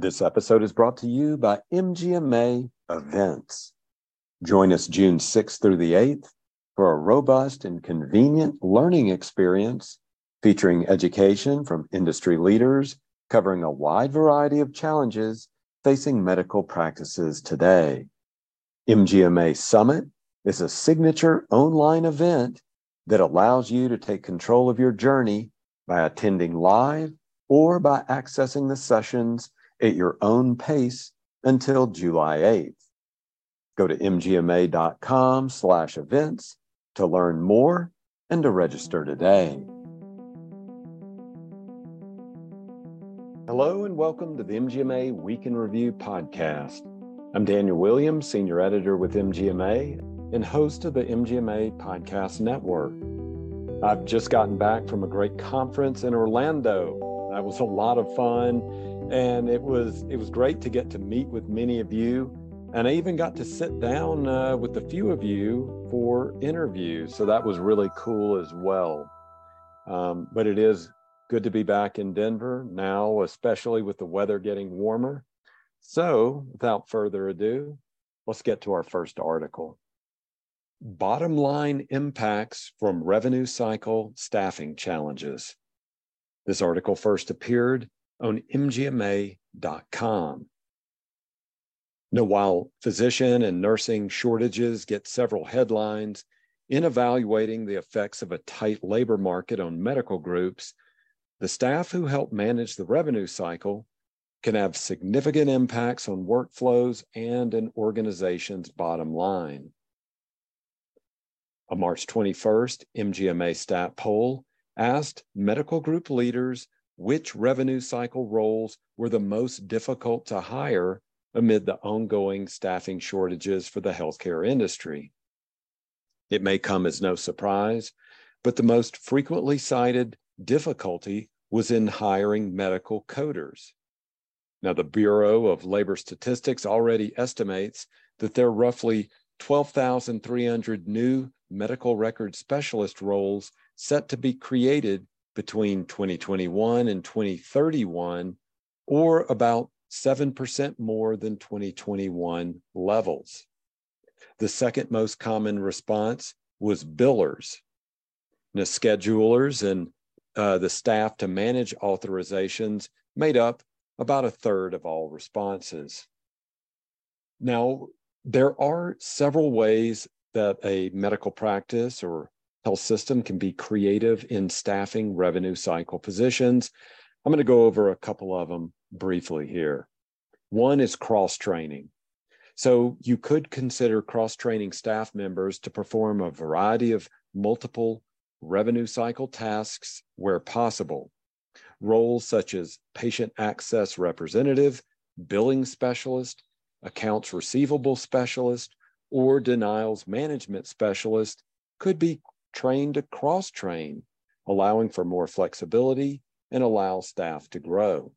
This episode is brought to you by MGMA Events. Join us June 6th through the 8th for a robust and convenient learning experience featuring education from industry leaders covering a wide variety of challenges facing medical practices today. MGMA Summit is a signature online event that allows you to take control of your journey by attending live or by accessing the sessions at your own pace until July 8th. Go to mgma.com/events to learn more and to register today. Hello and welcome to the MGMA Week in Review podcast. I'm Daniel Williams, Senior Editor with MGMA and host of the MGMA Podcast Network. I've just gotten back from a great conference in Orlando. That was a lot of fun. And it was great to get to meet with many of you. And I even got to sit down with a few of you for interviews. So that was really cool as well. But it is good to be back in Denver now, especially with the weather getting warmer. So without further ado, let's get to our first article. Bottom line impacts from revenue cycle staffing challenges. This article first appeared on MGMA.com. Now, while physician and nursing shortages get several headlines, in evaluating the effects of a tight labor market on medical groups, the staff who help manage the revenue cycle can have significant impacts on workflows and an organization's bottom line. A March 21st MGMA STAT poll asked medical group leaders which revenue cycle roles were the most difficult to hire amid the ongoing staffing shortages for the healthcare industry. It may come as no surprise, but the most frequently cited difficulty was in hiring medical coders. Now, the Bureau of Labor Statistics already estimates that there are roughly 12,300 new medical record specialist roles set to be created between 2021 and 2031, or about 7% more than 2021 levels. The second most common response was billers. Now, schedulers and the staff to manage authorizations made up about a third of all responses. Now, there are several ways that a medical practice or health system can be creative in staffing revenue cycle positions. I'm going to go over a couple of them briefly here. One is cross-training. So you could consider cross-training staff members to perform a variety of multiple revenue cycle tasks where possible. Roles such as patient access representative, billing specialist, accounts receivable specialist, or denials management specialist could be trained to cross-train, allowing for more flexibility and allow staff to grow.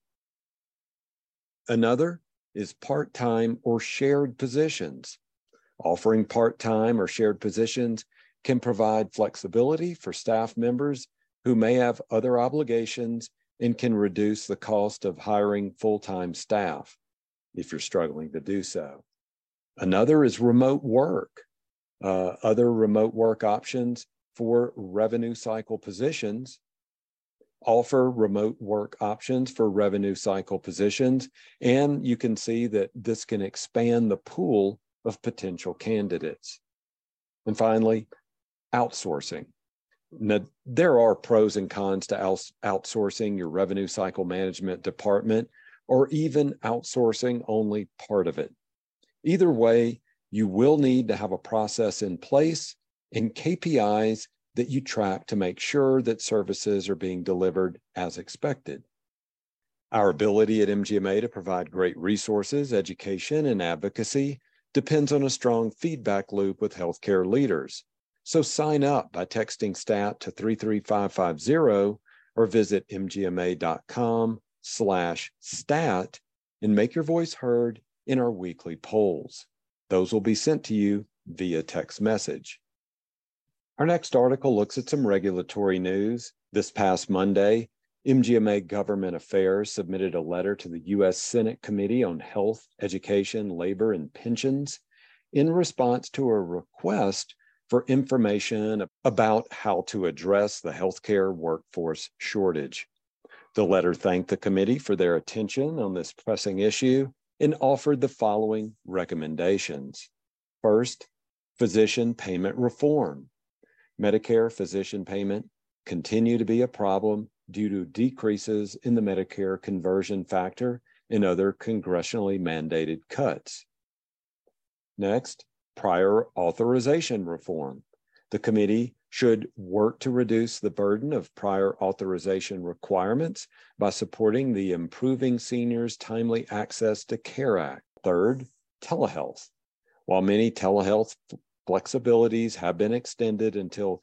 Another is part-time or shared positions. Offering part-time or shared positions can provide flexibility for staff members who may have other obligations and can reduce the cost of hiring full-time staff if you're struggling to do so. Another is remote work. Other remote work options for revenue cycle positions offer remote work options for revenue cycle positions, and you can see that this can expand the pool of potential candidates. And finally, outsourcing. Now, there are pros and cons to outsourcing your revenue cycle management department, or even outsourcing only part of it. Either way, you will need to have a process in place and KPIs that you track to make sure that services are being delivered as expected. Our ability at MGMA to provide great resources, education, and advocacy depends on a strong feedback loop with healthcare leaders. So sign up by texting STAT to 33550 or visit mgma.com/STAT and make your voice heard in our weekly polls. Those will be sent to you via text message. Our next article looks at some regulatory news. This past Monday, MGMA Government Affairs submitted a letter to the U.S. Senate Committee on Health, Education, Labor, and Pensions in response to a request for information about how to address the healthcare workforce shortage. The letter thanked the committee for their attention on this pressing issue and offered the following recommendations. First, physician payment reform. Medicare physician payment continue to be a problem due to decreases in the Medicare conversion factor and other congressionally mandated cuts. Next, prior authorization reform. The committee should work to reduce the burden of prior authorization requirements by supporting the Improving Seniors' Timely Access to Care Act. Third, telehealth. While many telehealth flexibilities have been extended until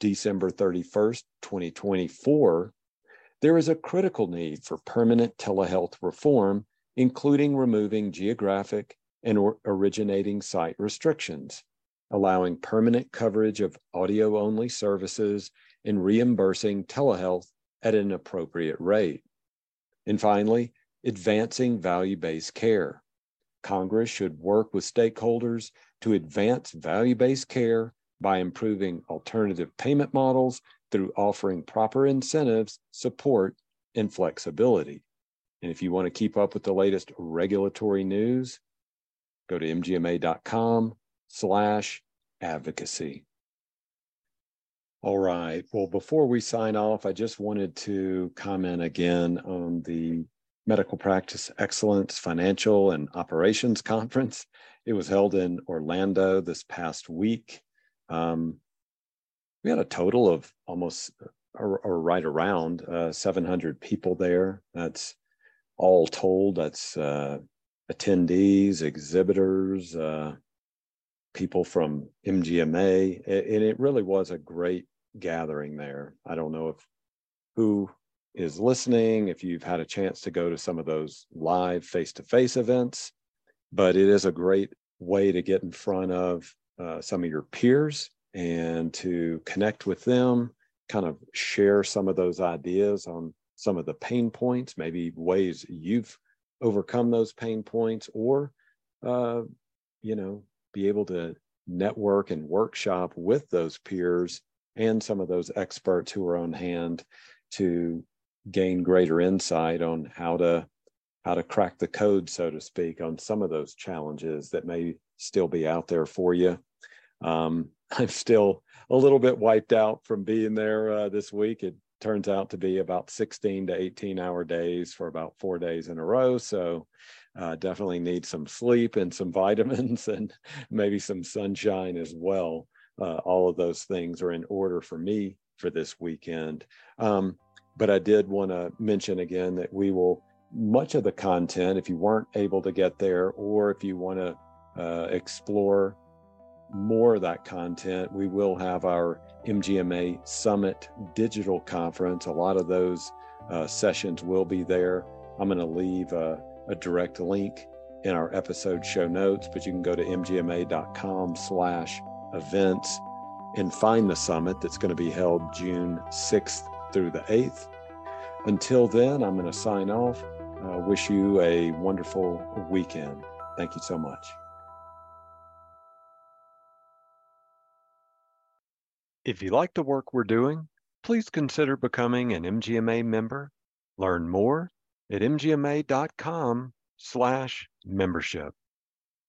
December 31st, 2024, there is a critical need for permanent telehealth reform, including removing geographic and originating site restrictions, allowing permanent coverage of audio-only services, and reimbursing telehealth at an appropriate rate. And finally, advancing value-based care. Congress should work with stakeholders to advance value-based care by improving alternative payment models through offering proper incentives, support, and flexibility. And if you want to keep up with the latest regulatory news, go to mgma.com/advocacy. All right. Well, before we sign off, I just wanted to comment again on the Medical Practice Excellence Financial and Operations Conference. It was held in Orlando this past week. We had a total of almost, or right around 700 people there. That's all told. That's attendees, exhibitors, people from MGMA, and it really was a great gathering there. I don't know if who is listening, if you've had a chance to go to some of those live face-to-face events, but it is a great way to get in front of some of your peers and to connect with them, kind of share some of those ideas on some of the pain points, maybe ways you've overcome those pain points, or, be able to network and workshop with those peers and some of those experts who are on hand to gain greater insight on how to crack the code, so to speak, on some of those challenges that may still be out there for you. I'm still a little bit wiped out from being there this week. It turns out to be about 16 to 18-hour days for about 4 days in a row. So definitely need some sleep and some vitamins and maybe some sunshine as well. All of those things are in order for me for this weekend. But I did want to mention again that we will, much of the content, if you weren't able to get there, or if you want to explore more of that content, we will have our MGMA Summit Digital Conference. A lot of those sessions will be there. I'm going to leave a direct link in our episode show notes, but you can go to mgma.com/events and find the summit that's going to be held June 6th through the 8th. Until then, I'm going to sign off. Wish you a wonderful weekend. Thank you so much. If you like the work we're doing, please consider becoming an MGMA member. Learn more at mgma.com/membership.